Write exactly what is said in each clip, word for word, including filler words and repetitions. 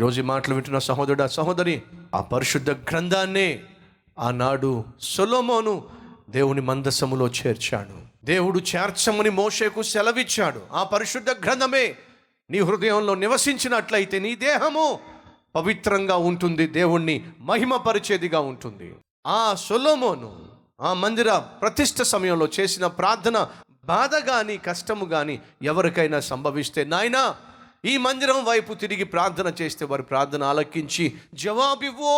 ఈరోజు ఈ మాటలు వింటున్న సహోదరుడు సహోదరి, ఆ పరిశుద్ధ గ్రంథాన్ని ఆనాడు సొలొమోను దేవుని మందసములో చేర్చాడు. దేవుడు చేర్చమని మోషేకు సెలవిచ్చాడు. ఆ పరిశుద్ధ గ్రంథమే నీ హృదయంలో నివసించినట్లయితే నీ దేహము పవిత్రంగా ఉంటుంది, దేవుణ్ణి మహిమపరిచేదిగా ఉంటుంది. ఆ సొలొమోను ఆ మందిర ప్రతిష్ఠ సమయంలో చేసిన ప్రార్థన, బాధ కానీ కష్టము కానీ ఎవరికైనా సంభవిస్తే, నాయనా ఈ మందిరం వైపు తిరిగి ప్రార్థన చేస్తే వారి ప్రార్థన ఆలకించి జవాబివ్వు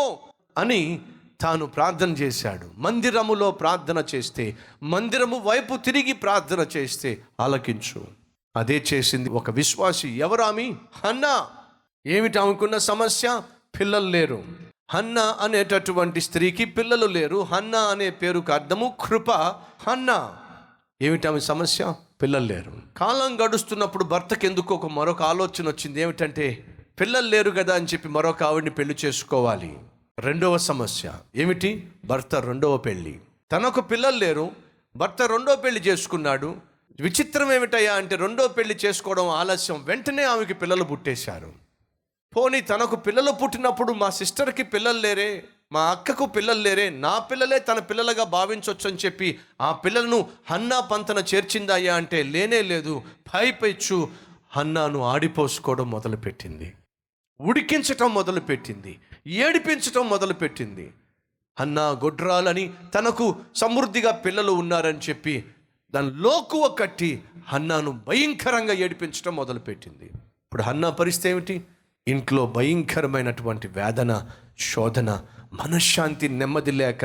అని తాను ప్రార్థన చేశాడు. మందిరములో ప్రార్థన చేస్తే, మందిరము వైపు తిరిగి ప్రార్థన చేస్తే ఆలకించు. అదే చేసింది ఒక విశ్వాసి. ఎవరామి? హన్నా. ఏమిటి ఆమెకున్న సమస్య? పిల్లలు లేరు. హన్నా అనేటటువంటి స్త్రీకి పిల్లలు లేరు. హన్నా అనే పేరుకు అర్థము కృప. హన్నా. ఏమిటి ఆమె సమస్య? పిల్లలు లేరు. కాలం గడుస్తున్నప్పుడు భర్తకి ఎందుకో ఒక మరొక ఆలోచన వచ్చింది. ఏమిటంటే పిల్లలు లేరు కదా అని చెప్పి మరొక ఆవిడిని పెళ్లి చేసుకోవాలి. రెండవ సమస్య ఏమిటి? భర్త రెండవ పెళ్ళి. తనకు పిల్లలు లేరు, భర్త రెండో పెళ్లి చేసుకున్నాడు. విచిత్రం ఏమిటయ్యా అంటే రెండో పెళ్లి చేసుకోవడం ఆలస్యం, వెంటనే ఆమెకి పిల్లలు పుట్టేశారు. పోనీ తనకు పిల్లలు పుట్టినప్పుడు మా సిస్టర్కి పిల్లలు లేరే, మా అక్కకు పిల్లలు లేరే, నా పిల్లలే తన పిల్లలుగా భావించవచ్చు అని చెప్పి ఆ పిల్లలను హన్నా పంతన చేర్చిందయ్యా అంటే లేనే లేదు. పైపెచ్చు హన్నాను ఆడిపోసుకోవడం మొదలుపెట్టింది, ఉడికించటం మొదలుపెట్టింది, ఏడిపించటం మొదలుపెట్టింది. హన్నా గొడ్రాలని, తనకు సమృద్ధిగా పిల్లలు ఉన్నారని చెప్పి దాని లోకువ కట్టి హన్నాను భయంకరంగా ఏడిపించడం మొదలుపెట్టింది. ఇప్పుడు హన్నా పరిస్థితి ఏమిటి? ఇంట్లో భయంకరమైనటువంటి వేదన, శోధన, మనశ్శాంతి, నెమ్మది లేక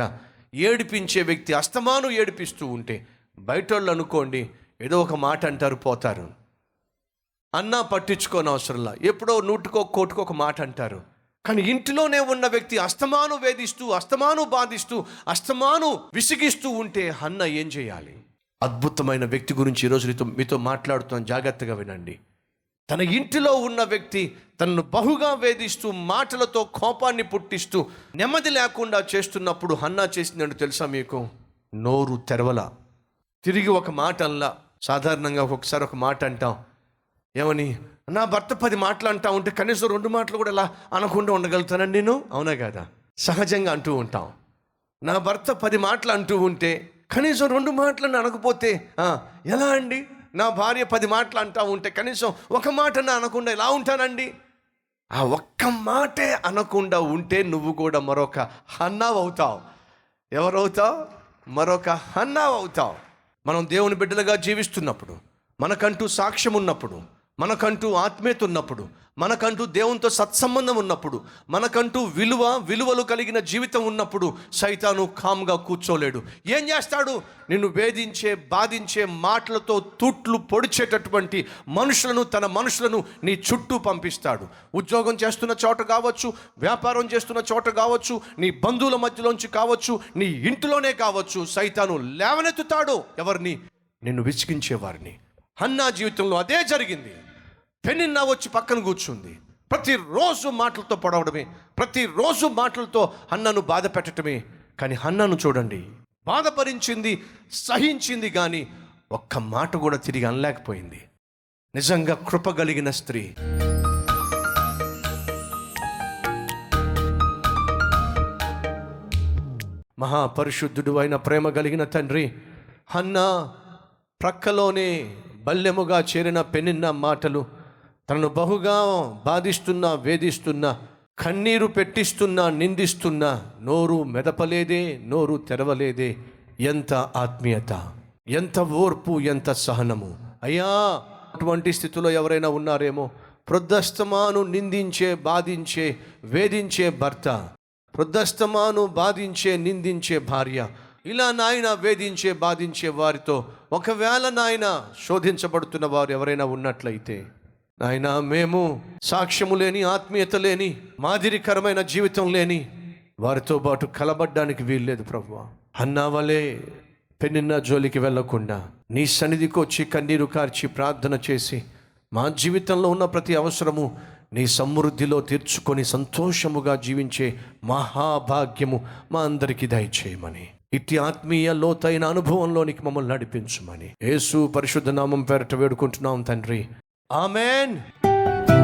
ఏడిపించే వ్యక్తి అస్తమాను ఏడిపిస్తూ ఉంటే బయటోళ్ళు అనుకోండి ఏదో ఒక మాట అంటారు, పోతారు. అన్నా పట్టించుకోని అవసరంలా, ఎప్పుడో నూటికో కోటికో ఒక మాట అంటారు. కానీ ఇంటిలోనే ఉన్న వ్యక్తి అస్తమాను వేధిస్తూ, అస్తమాను బాధిస్తూ, అస్తమాను విసిగిస్తూ ఉంటే హన్న ఏం చేయాలి? అద్భుతమైన వ్యక్తి గురించి ఈరోజు నీతో మీతో మాట్లాడుతున్నాను, జాగ్రత్తగా వినండి. తన ఇంటిలో ఉన్న వ్యక్తి తనను బహుగా వేధిస్తూ, మాటలతో కోపాన్ని పుట్టిస్తూ, నెమ్మది లేకుండా చేస్తున్నప్పుడు హన్నా చేసిందంటే తెలుసా మీకు? నోరు తెరవల, తిరిగి ఒక మాట అనలా. సాధారణంగా ఒక్కొక్కసారి ఒక మాట అంటాం, ఏమని? నా భర్త పది మాటలు అంటా ఉంటే కనీసం రెండు మాటలు కూడా అలా అనకుండా ఉండగలుగుతానని నేను, అవునా కదా? సహజంగా అంటూ ఉంటాం. నా భర్త పది మాటలు అంటూ ఉంటే కనీసం రెండు మాటలను అనకపోతే ఎలా అండి? నా భార్య పది మాటలు అంటూ ఉంటే కనీసం ఒక మాటను అనకుండా ఎలా ఉంటానండి? ఆ ఒక్క మాటే అనకుండా ఉంటే నువ్వు కూడా మరొక హన్నావు అవుతావు. ఎవరవుతావు? మరొక హన్నావు అవుతావు. మనం దేవుని బిడ్డలుగా జీవిస్తున్నప్పుడు, మనకంటూ సాక్ష్యం ఉన్నప్పుడు, మనకంటూ ఆత్మీయత ఉన్నప్పుడు, మనకంటూ దేవునితో సత్సంబంధం ఉన్నప్పుడు, మనకంటూ విలువ విలువలు కలిగిన జీవితం ఉన్నప్పుడు సైతాను కామ్గా కూర్చోలేడు. ఏం చేస్తాడు? నిన్ను వేధించే, బాధించే మాటలతో తూట్లు పొడిచేటటువంటి మనుషులను, తన మనుషులను నీ చుట్టూ పంపిస్తాడు. ఉద్యోగం చేస్తున్న చోట కావచ్చు, వ్యాపారం చేస్తున్న చోట కావచ్చు, నీ బంధువుల మధ్యలోంచి కావచ్చు, నీ ఇంటిలోనే కావచ్చు, సైతాను లేవనెత్తుతాడు. ఎవరిని? నిన్ను విసిగించేవారిని. హన్నా జీవితంలో అదే జరిగింది. పెనిన్నా వచ్చి పక్కన కూర్చుంది. ప్రతిరోజు మాటలతో పొడవడమే, ప్రతిరోజు మాటలతో హన్నాను బాధ పెట్టడమే. కానీ హన్నాను చూడండి, బాధపరించింది, సహించింది, కానీ ఒక్క మాట కూడా తిరిగి అనలేకపోయింది. నిజంగా కృప కలిగిన స్త్రీ. మహాపరిశుద్ధుడు అయిన ప్రేమ కలిగిన తండ్రి, హన్నా ప్రక్కలోనే బల్యముగా చేరిన పెనిన్న మాటలు, తనను బహుగా బాధిస్తున్నా, వేధిస్తున్నా, కన్నీరు పెట్టిస్తున్నా, నిందిస్తున్నా, నోరు మెదపలేదే, నోరు తెరవలేదే. ఎంత ఆత్మీయత, ఎంత ఓర్పు, ఎంత సహనము. అయ్యా, అటువంటి స్థితిలో ఎవరైనా ఉన్నారేమో, ప్రొద్దస్తమాను నిందించే, బాధించే, వేధించే భర్త, ప్రొద్దస్తమాను బాధించే, నిందించే భార్య, ఇలా నాయన వేధించే, బాధించే వారితో ఒకవేళ నాయన శోధించబడుతున్న వారు ఎవరైనా ఉన్నట్లయితే, నాయన మేము సాక్ష్యము లేని, ఆత్మీయత లేని, మాదిరికరమైన జీవితం లేని వారితో పాటు కలబడ్డానికి వీల్లేదు ప్రభువా. హన్నావలే పెనిన్న జోలికి వెళ్లకుండా నీ సన్నిధికి వచ్చి కన్నీరు కార్చి ప్రార్థన చేసి మా జీవితంలో ఉన్న ప్రతి అవసరము నీ సమృద్ధిలో తీర్చుకొని సంతోషముగా జీవించే మహాభాగ్యము మా అందరికీ దయచేయమని, ఇట్టి ఆత్మీయ లోతైన అనుభవంలోనికి మమ్మల్ని నడిపించుమని యేసు పరిశుద్ధ నామం పేరట వేడుకుంటున్నాం తండ్రి. ఆమెన్.